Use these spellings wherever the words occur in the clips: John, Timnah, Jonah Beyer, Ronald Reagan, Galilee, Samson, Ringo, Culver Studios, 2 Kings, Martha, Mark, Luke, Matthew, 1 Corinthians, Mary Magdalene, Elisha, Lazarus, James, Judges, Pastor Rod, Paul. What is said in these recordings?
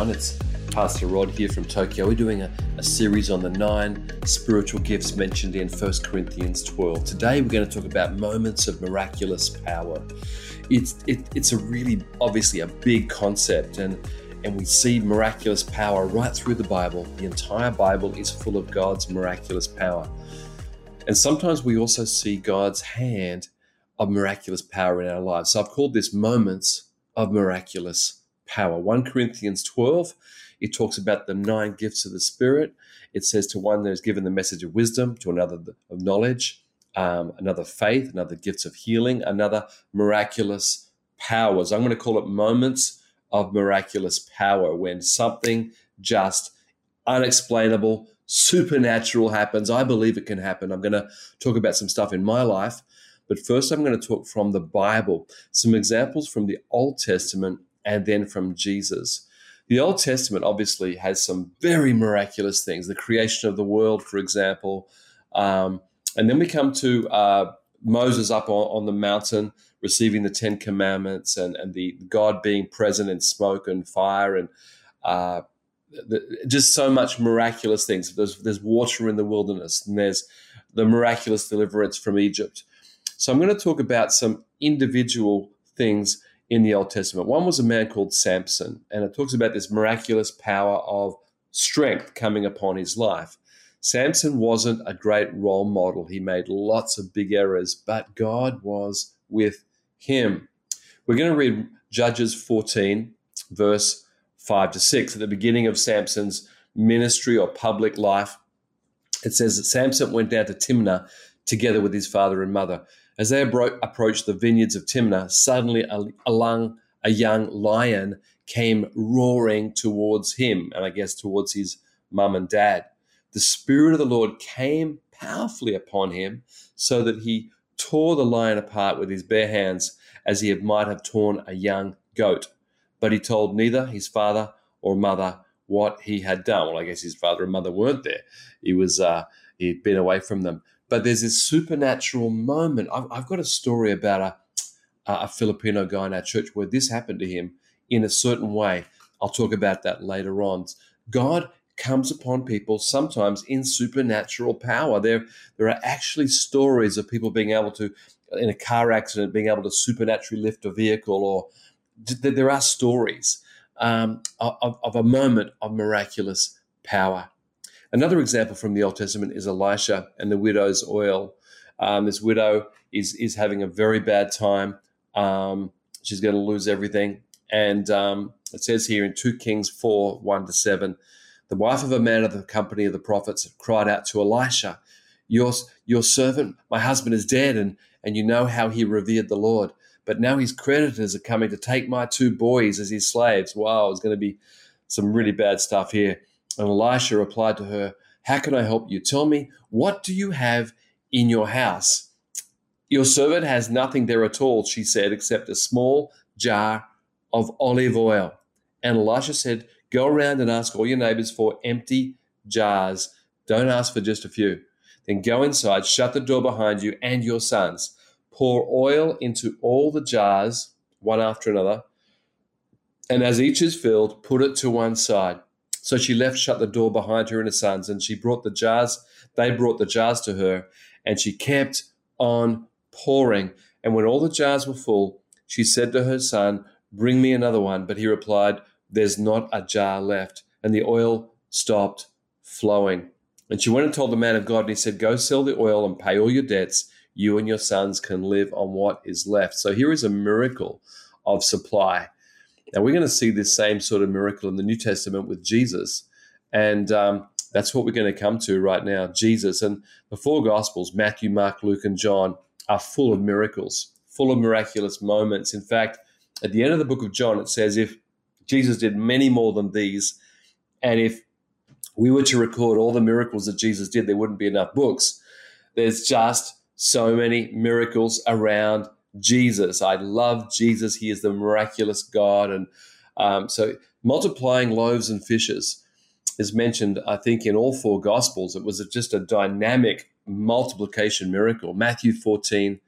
everyone. It's Pastor Rod here from Tokyo. We're doing a series on the 9 spiritual gifts mentioned in 1 Corinthians 12. Today we're going to talk about moments of miraculous power. It's a really, obviously, a big concept, and we see miraculous power right through the Bible. The entire Bible is full of God's miraculous power. And sometimes we also see God's hand of miraculous power in our lives. So I've called this moments of miraculous power. 1 Corinthians 12, it talks about the 9 gifts of the Spirit. It says to one that is given the message of wisdom, to another of knowledge, another faith, another gifts of healing, another miraculous powers. I'm going to call it moments of miraculous power, when something just unexplainable, supernatural happens. I believe it can happen. I'm going to talk about some stuff in my life, but first I'm going to talk from the Bible, some examples from the Old Testament and then from Jesus. The Old Testament obviously has some very miraculous things, the creation of the world, for example. And then we come to Moses up on the mountain, receiving the 10 commandments and the God being present in smoke and fire and just so much miraculous things. There's water in the wilderness, and there's the miraculous deliverance from Egypt. So I'm going to talk about some individual things in the Old Testament. One was a man called Samson, and it talks about this miraculous power of strength coming upon his life. Samson wasn't a great role model. He made lots of big errors, but God was with him. We're going to read Judges 14, verse 5-6, at the beginning of Samson's ministry or public life. It says that Samson went down to Timnah together with his father and mother. As they approached the vineyards of Timnah, suddenly a young lion came roaring towards him, and I guess towards his mum and dad. The Spirit of the Lord came powerfully upon him, so that he tore the lion apart with his bare hands, as he might have torn a young goat. But he told neither his father or mother what he had done. Well, I guess his father and mother weren't there. He'd been away from them. But there's this supernatural moment. I've got a story about a Filipino guy in our church where this happened to him in a certain way. I'll talk about that later on. God comes upon people sometimes in supernatural power. There are actually stories of people being able to, in a car accident, being able to supernaturally lift a vehicle, or there are stories of a moment of miraculous power. Another example from the Old Testament is Elisha and the widow's oil. This widow is having a very bad time. She's going to lose everything. And it says here in 2 Kings 4, 1-7, the wife of a man of the company of the prophets cried out to Elisha, your servant, my husband, is dead, and you know how he revered the Lord. But now his creditors are coming to take my 2 boys as his slaves. Wow, it's going to be some really bad stuff here. And Elisha replied to her, how can I help you? Tell me, what do you have in your house? Your servant has nothing there at all, she said, except a small jar of olive oil. And Elisha said, go around and ask all your neighbors for empty jars. Don't ask for just a few. Then go inside, shut the door behind you and your sons. Pour oil into all the jars, one after another. And as each is filled, put it to one side. So she left, shut the door behind her and her sons, and they brought the jars to her, and she kept on pouring. And when all the jars were full, she said to her son, bring me another one. But he replied, there's not a jar left. And the oil stopped flowing. And she went and told the man of God, and he said, go sell the oil and pay all your debts. You and your sons can live on what is left. So here is a miracle of supply. Now, we're going to see this same sort of miracle in the New Testament with Jesus, and that's what we're going to come to right now, Jesus. And the 4 Gospels, Matthew, Mark, Luke, and John, are full of miracles, full of miraculous moments. In fact, at the end of the book of John, it says if Jesus did many more than these, and if we were to record all the miracles that Jesus did, there wouldn't be enough books. There's just so many miracles around Jesus. I love Jesus. He is the miraculous God. And so multiplying loaves and fishes is mentioned, I think, in all 4 Gospels. It was just a dynamic multiplication miracle. Matthew 14,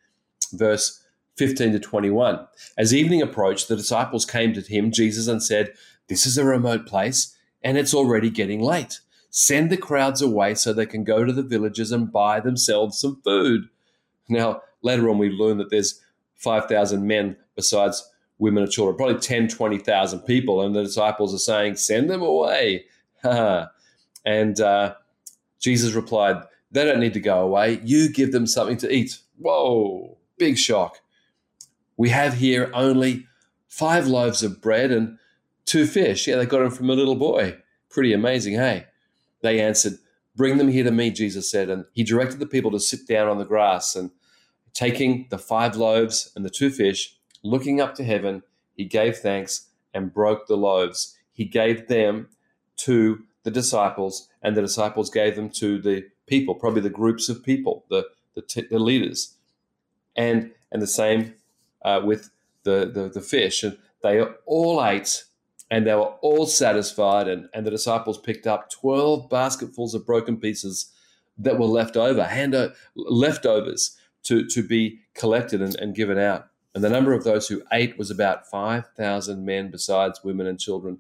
verse 15-21. As evening approached, the disciples came to him, Jesus, and said, This is a remote place and it's already getting late. Send the crowds away so they can go to the villages and buy themselves some food. Now, later on, we learn that there's 5,000 men besides women and children, probably 10, 20,000 people. And the disciples are saying, send them away. And Jesus replied, they don't need to go away. You give them something to eat. Whoa, big shock. We have here only 5 loaves of bread and 2 fish. Yeah, they got them from a little boy. Pretty amazing, hey? They answered, bring them here to me, Jesus said. And he directed the people to sit down on the grass. And taking the 5 loaves and the 2 fish, looking up to heaven, he gave thanks and broke the loaves. He gave them to the disciples, and the disciples gave them to the people, probably the groups of people, the leaders. And the same with the fish. And they all ate, and they were all satisfied, and the disciples picked up 12 basketfuls of broken pieces that were left over, leftovers to be collected and given out. And the number of those who ate was about 5,000 men besides women and children.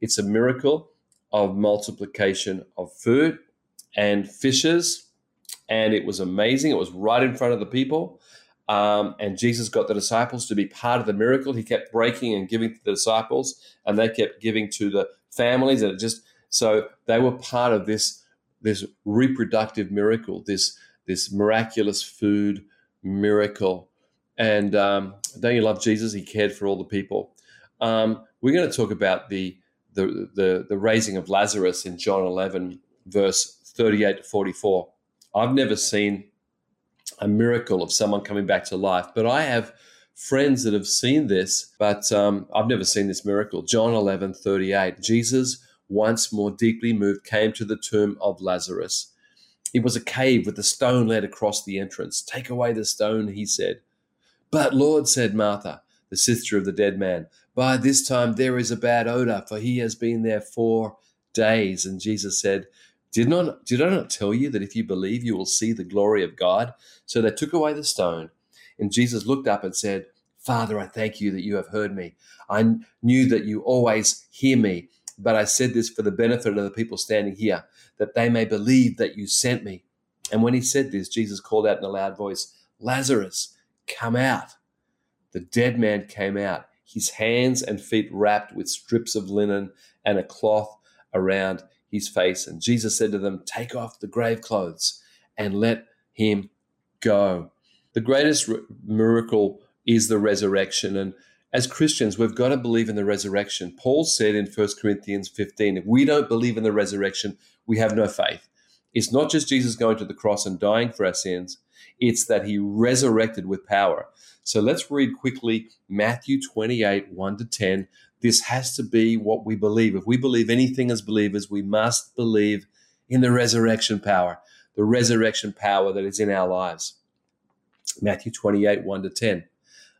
It's a miracle of multiplication of food and fishes, and it was amazing. It was right in front of the people. And Jesus got the disciples to be part of the miracle. He kept breaking and giving to the disciples, and they kept giving to the families. And it just so they were part of this reproductive miracle, this miraculous food miracle. And don't you love Jesus? He cared for all the people. We're going to talk about the raising of Lazarus in John 11, verse 38 to 44. I've never seen a miracle of someone coming back to life, but I have friends that have seen this, but I've never seen this miracle. John 11, 38, Jesus, once more deeply moved, came to the tomb of Lazarus. It was a cave with a stone laid across the entrance. Take away the stone, he said. But Lord, said Martha, the sister of the dead man, by this time there is a bad odor, for he has been there 4 days. And Jesus said, Did I not tell you that if you believe, you will see the glory of God? So they took away the stone. And Jesus looked up and said, Father, I thank you that you have heard me. I knew that you always hear me, but I said this for the benefit of the people standing here, that they may believe that you sent me. And when he said this, Jesus called out in a loud voice, Lazarus, come out. The dead man came out, his hands and feet wrapped with strips of linen and a cloth around his face. And Jesus said to them, take off the grave clothes and let him go. The greatest miracle is the resurrection. And as Christians, we've got to believe in the resurrection. Paul said in 1 Corinthians 15, if we don't believe in the resurrection, we have no faith. It's not just Jesus going to the cross and dying for our sins. It's that he resurrected with power. So let's read quickly Matthew 28, 1 to 10. This has to be what we believe. If we believe anything as believers, we must believe in the resurrection power that is in our lives. Matthew 28, 1 to 10.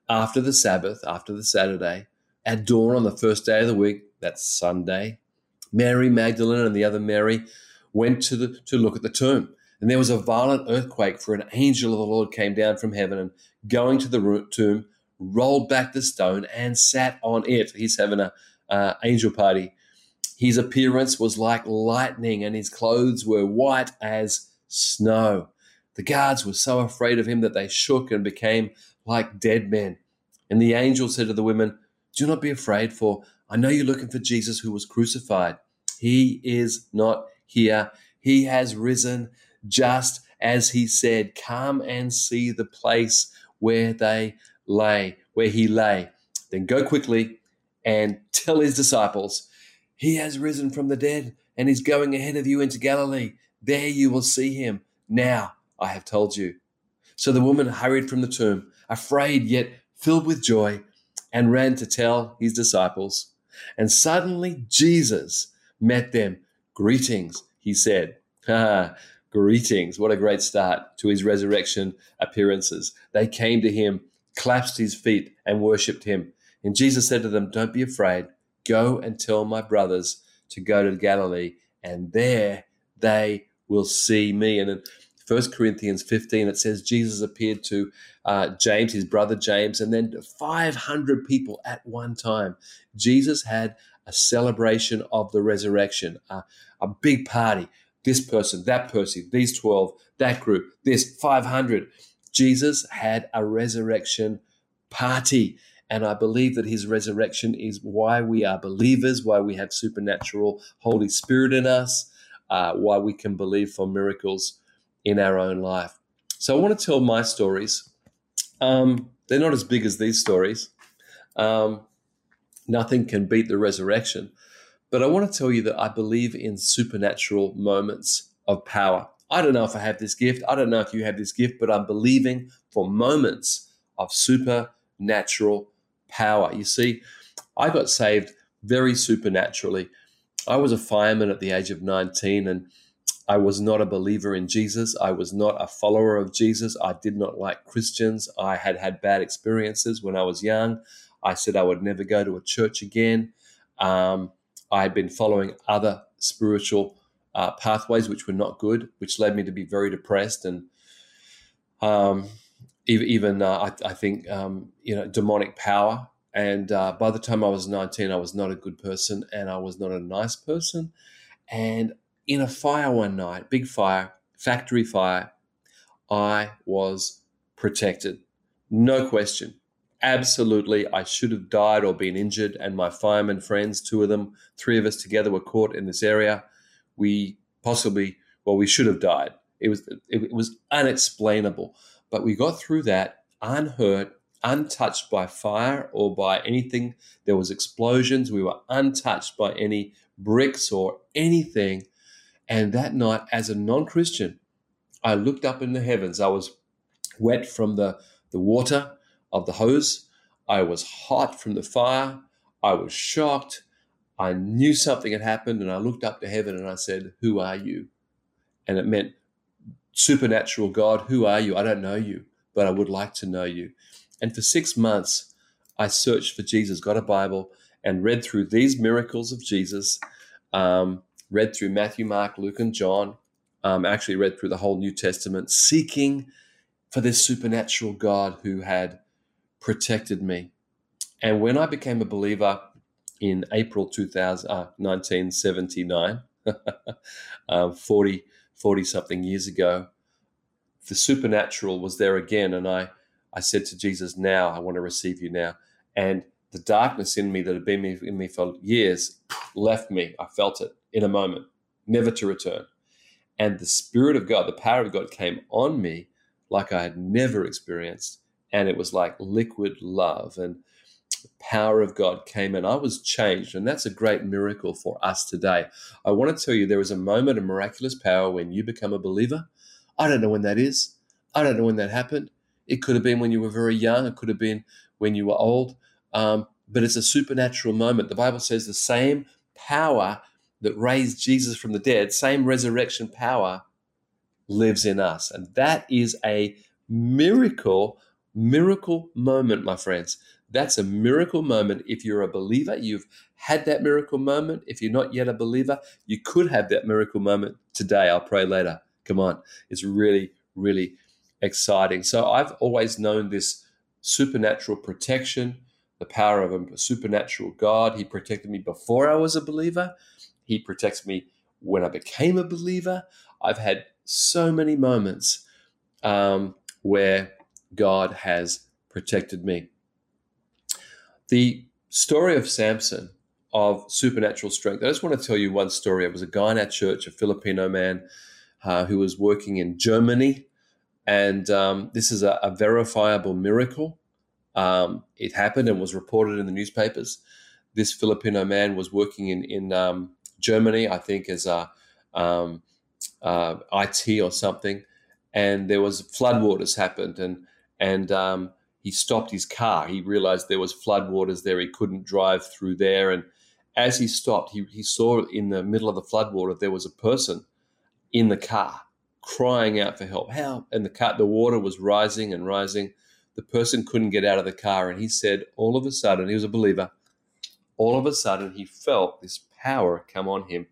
After the Sabbath, after the Saturday, at dawn on the first day of the week, that's Sunday, Mary Magdalene and the other Mary went to look at the tomb. And there was a violent earthquake, for an angel of the Lord came down from heaven and, going to the tomb, rolled back the stone and sat on it. He's having an angel party. His appearance was like lightning, and his clothes were white as snow. The guards were so afraid of him that they shook and became like dead men. And the angel said to the women, do not be afraid, for I know you're looking for Jesus who was crucified. He is not here. He has risen, just as he said. Come and see the place where he lay. Then go quickly and tell his disciples, he has risen from the dead and is going ahead of you into Galilee. There you will see him. Now I have told you. So the woman hurried from the tomb, afraid yet filled with joy, and ran to tell his disciples. And suddenly Jesus met them. Greetings, he said. Greetings. What a great start to his resurrection appearances. They came to him, clasped his feet, and worshipped him. And Jesus said to them, don't be afraid. Go and tell my brothers to go to Galilee, and there they will see me. And in 1 Corinthians 15, it says Jesus appeared to James, his brother James, and then 500 people at one time. Jesus had a celebration of the resurrection, a big party. This person, that person, these 12, that group, this 500. Jesus had a resurrection party. And I believe that his resurrection is why we are believers, why we have supernatural Holy Spirit in us, why we can believe for miracles in our own life. So I want to tell my stories. They're not as big as these stories. Nothing can beat the resurrection. But I want to tell you that I believe in supernatural moments of power. I don't know if I have this gift. I don't know if you have this gift, but I'm believing for moments of supernatural power. You see, I got saved very supernaturally. I was a fireman at the age of 19, and I was not a believer in Jesus. I was not a follower of Jesus. I did not like Christians. I had had bad experiences when I was young. I said I would never go to a church again. I had been following other spiritual pathways which were not good, which led me to be very depressed, and I think demonic power. And by the time I was 19, I was not a good person, and I was not a nice person. And in a fire one night, big fire, factory fire, I was protected, no question. Absolutely, I should have died or been injured, and my fireman friends, two of them, three of us together were caught in this area. We should have died. It was unexplainable, but we got through that unhurt, untouched by fire or by anything. There was explosions. We were untouched by any bricks or anything. And that night, as a non-Christian, I looked up in the heavens. I was wet from the water of the hose. I was hot from the fire. I was shocked. I knew something had happened, and I looked up to heaven and I said, "Who are you?" And it meant, supernatural God, who are you? I don't know you, but I would like to know you. And for 6 months, I searched for Jesus, got a Bible, and read through these miracles of Jesus, read through Matthew, Mark, Luke, and John, actually read through the whole New Testament, seeking for this supernatural God who had protected me. And when I became a believer in April 1979, 40-something years ago, the supernatural was there again. And I said to Jesus, "Now, I want to receive you now." And the darkness in me that had been in me for years left me. I felt it in a moment, never to return. And the Spirit of God, the power of God, came on me like I had never experienced. And it was like liquid love, and the power of God came, and I was changed. And that's a great miracle for us today. I want to tell you there is a moment of miraculous power when you become a believer. I don't know when that is. I don't know when that happened. It could have been when you were very young. It could have been when you were old. But it's a supernatural moment. The Bible says the same power that raised Jesus from the dead, same resurrection power, lives in us. And that is a miracle moment, my friends. That's a miracle moment. If you're a believer, you've had that miracle moment. If you're not yet a believer, you could have that miracle moment today. I'll pray later. Come on. It's really, really exciting. So I've always known this supernatural protection, the power of a supernatural God. He protected me before I was a believer. He protects me when I became a believer. I've had so many moments where God has protected me. The story of Samson, of supernatural strength. I just want to tell you one story. It was a guy in our church, a Filipino man who was working in Germany. And this is a verifiable miracle. It happened and was reported in the newspapers. This Filipino man was working in Germany, I think as IT or something. And there was floodwaters happened, and he stopped his car. He realized there was floodwaters there. He couldn't drive through there. And as he stopped, he saw in the middle of the floodwater, there was a person in the car crying out for help. Help! And the water was rising and rising. The person couldn't get out of the car. And he said, all of a sudden, he was a believer. All of a sudden, he felt this power come on him,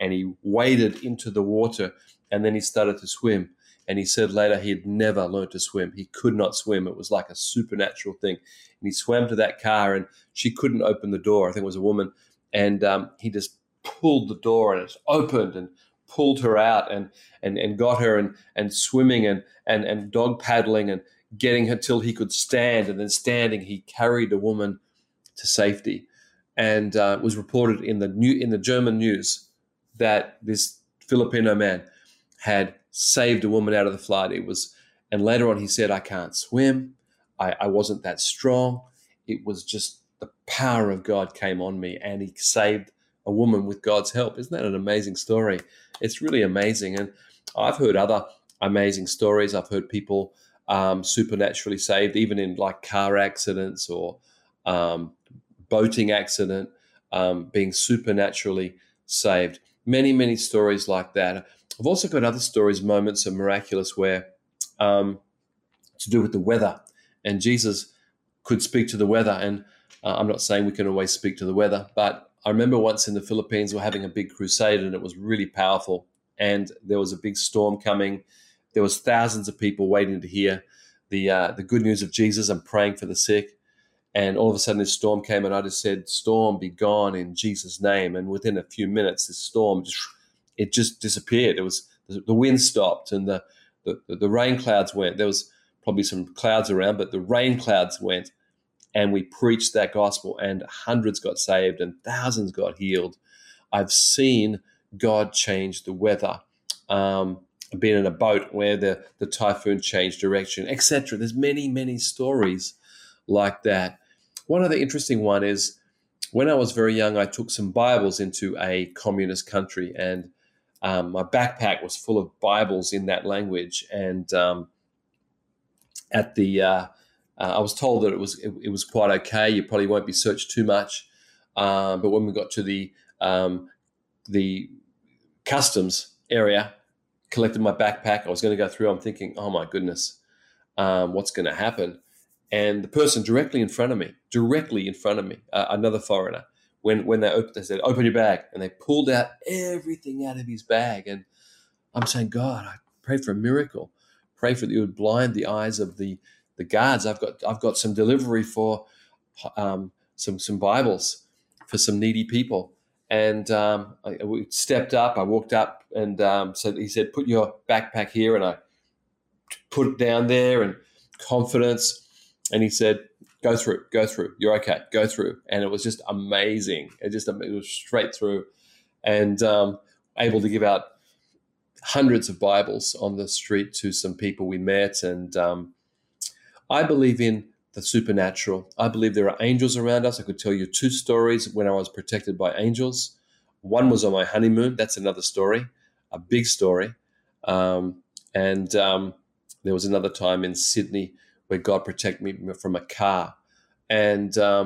and he waded into the water, and then he started to swim. And he said later he had never learned to swim. He could not swim. It was like a supernatural thing. And he swam to that car, and she couldn't open the door. I think it was a woman. And he just pulled the door and it opened and pulled her out and got her and swimming and dog paddling and getting her till he could stand. And then standing, he carried the woman to safety. And it was reported in the German news that this Filipino man had saved a woman out of the flood. And later on he said, I can't swim. I wasn't that strong. It was just the power of God came on me, and he saved a woman with God's help. Isn't that an amazing story? It's really amazing. And I've heard other amazing stories. I've heard people supernaturally saved, even in like car accidents or boating accident, being supernaturally saved. Many, many stories like that. I've also got other stories, moments of miraculous where to do with the weather, and Jesus could speak to the weather. And I'm not saying we can always speak to the weather, but I remember once in the Philippines, we're having a big crusade, and it was really powerful. And there was a big storm coming. There was thousands of people waiting to hear the good news of Jesus and praying for the sick. And all of a sudden this storm came, and I just said, storm, be gone in Jesus' name. And within a few minutes, this storm, it just disappeared. It was, the wind stopped, and the rain clouds went. There was probably some clouds around, but the rain clouds went. And we preached that gospel, and hundreds got saved and thousands got healed. I've seen God change the weather. I've been in a boat where the typhoon changed direction, etc. There's many, many stories like that. One other interesting one is when I was very young, I took some Bibles into a communist country, and my backpack was full of Bibles in that language. And I was told that it was quite okay. You probably won't be searched too much. But when we got to the customs area, collected my backpack, I was going to go through. I'm thinking, oh my goodness, what's going to happen? And the person directly in front of me, another foreigner, when they opened, they said, open your bag. And they pulled out everything out of his bag. And I'm saying, God, I pray for a miracle. Pray for that you would blind the eyes of the guards. I've got some delivery for some Bibles for some needy people. And we stepped up. I walked up, and so he said, put your backpack here. And I put it down there, and confidence. And he said, go through. You're okay. Go through. And it was just amazing. It was straight through, and able to give out hundreds of Bibles on the street to some people we met. And I believe in the supernatural. I believe there are angels around us. I could tell you two stories when I was protected by angels. One was on my honeymoon. That's another story, a big story. There was another time in Sydney where God protected me from a car. And I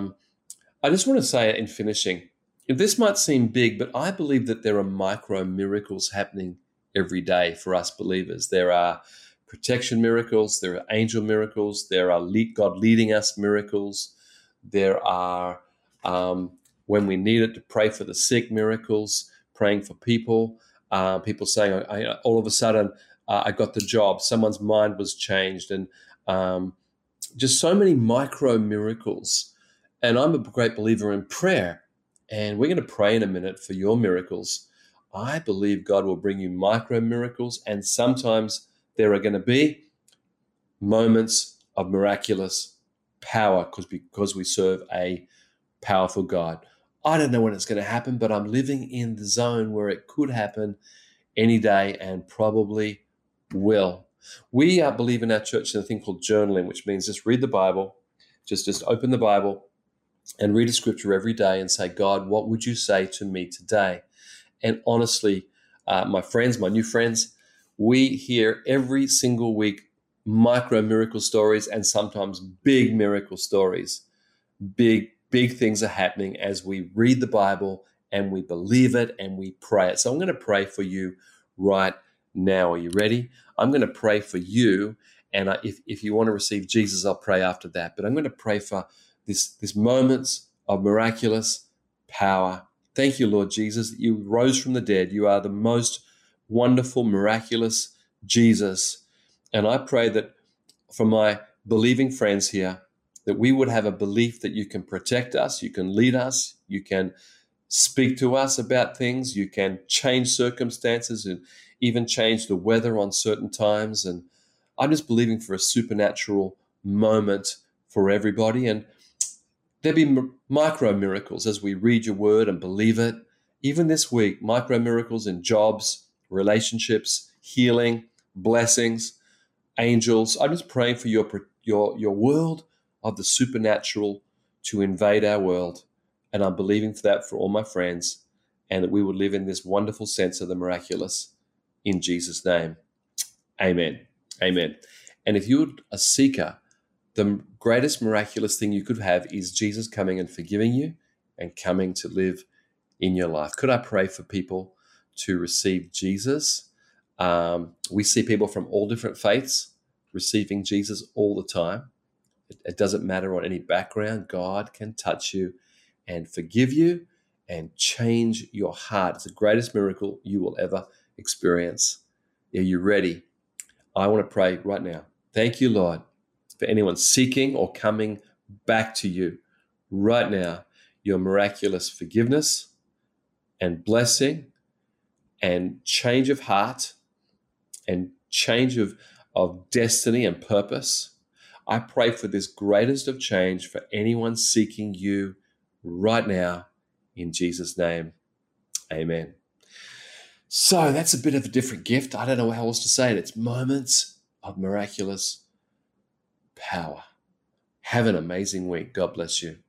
just want to say in finishing, this might seem big, but I believe that there are micro miracles happening every day for us believers. There are protection miracles, there are angel miracles, there are God leading us miracles, there are, when we need it, to pray for the sick miracles, praying for people, people saying, all of a sudden, I got the job, someone's mind was changed, and just so many micro miracles. And I'm a great believer in prayer, and we're going to pray in a minute for your miracles. I believe God will bring you micro miracles, and sometimes there are going to be moments of miraculous power because we serve a powerful God. I don't know when it's going to happen, but I'm living in the zone where it could happen any day and probably will. We believe in our church in a thing called journaling, which means just read the Bible, just open the Bible and read a scripture every day and say, God, what would you say to me today? And honestly, my new friends, we hear every single week micro miracle stories and sometimes big miracle stories. Big things are happening as we read the Bible and we believe it and we pray it. So I'm going to pray for you right now. Are you ready? I'm going to pray for you. And if you want to receive Jesus, I'll pray after that. But I'm going to pray for this moments of miraculous power. Thank you, Lord Jesus, that you rose from the dead. You are the most wonderful, miraculous Jesus. And I pray that for my believing friends here, that we would have a belief that you can protect us, you can lead us, you can speak to us about things. You can change circumstances and even change the weather on certain times. And I'm just believing for a supernatural moment for everybody. And there'll be micro miracles as we read your word and believe it. Even this week, micro miracles in jobs, relationships, healing, blessings, angels. I'm just praying for your world of the supernatural to invade our world. And I'm believing for that for all my friends, and that we would live in this wonderful sense of the miraculous in Jesus' name. Amen. Amen. And if you're a seeker, the greatest miraculous thing you could have is Jesus coming and forgiving you and coming to live in your life. Could I pray for people to receive Jesus? We see people from all different faiths receiving Jesus all the time. It doesn't matter on any background. God can touch you and forgive you and change your heart. It's the greatest miracle you will ever experience. Are you ready? I want to pray right now. Thank you, Lord, for anyone seeking or coming back to you right now, your miraculous forgiveness and blessing and change of heart and change of destiny and purpose. I pray for this greatest of change for anyone seeking you right now in Jesus' name. Amen. So that's a bit of a different gift. I don't know how else to say it. It's moments of miraculous power. Have an amazing week. God bless you.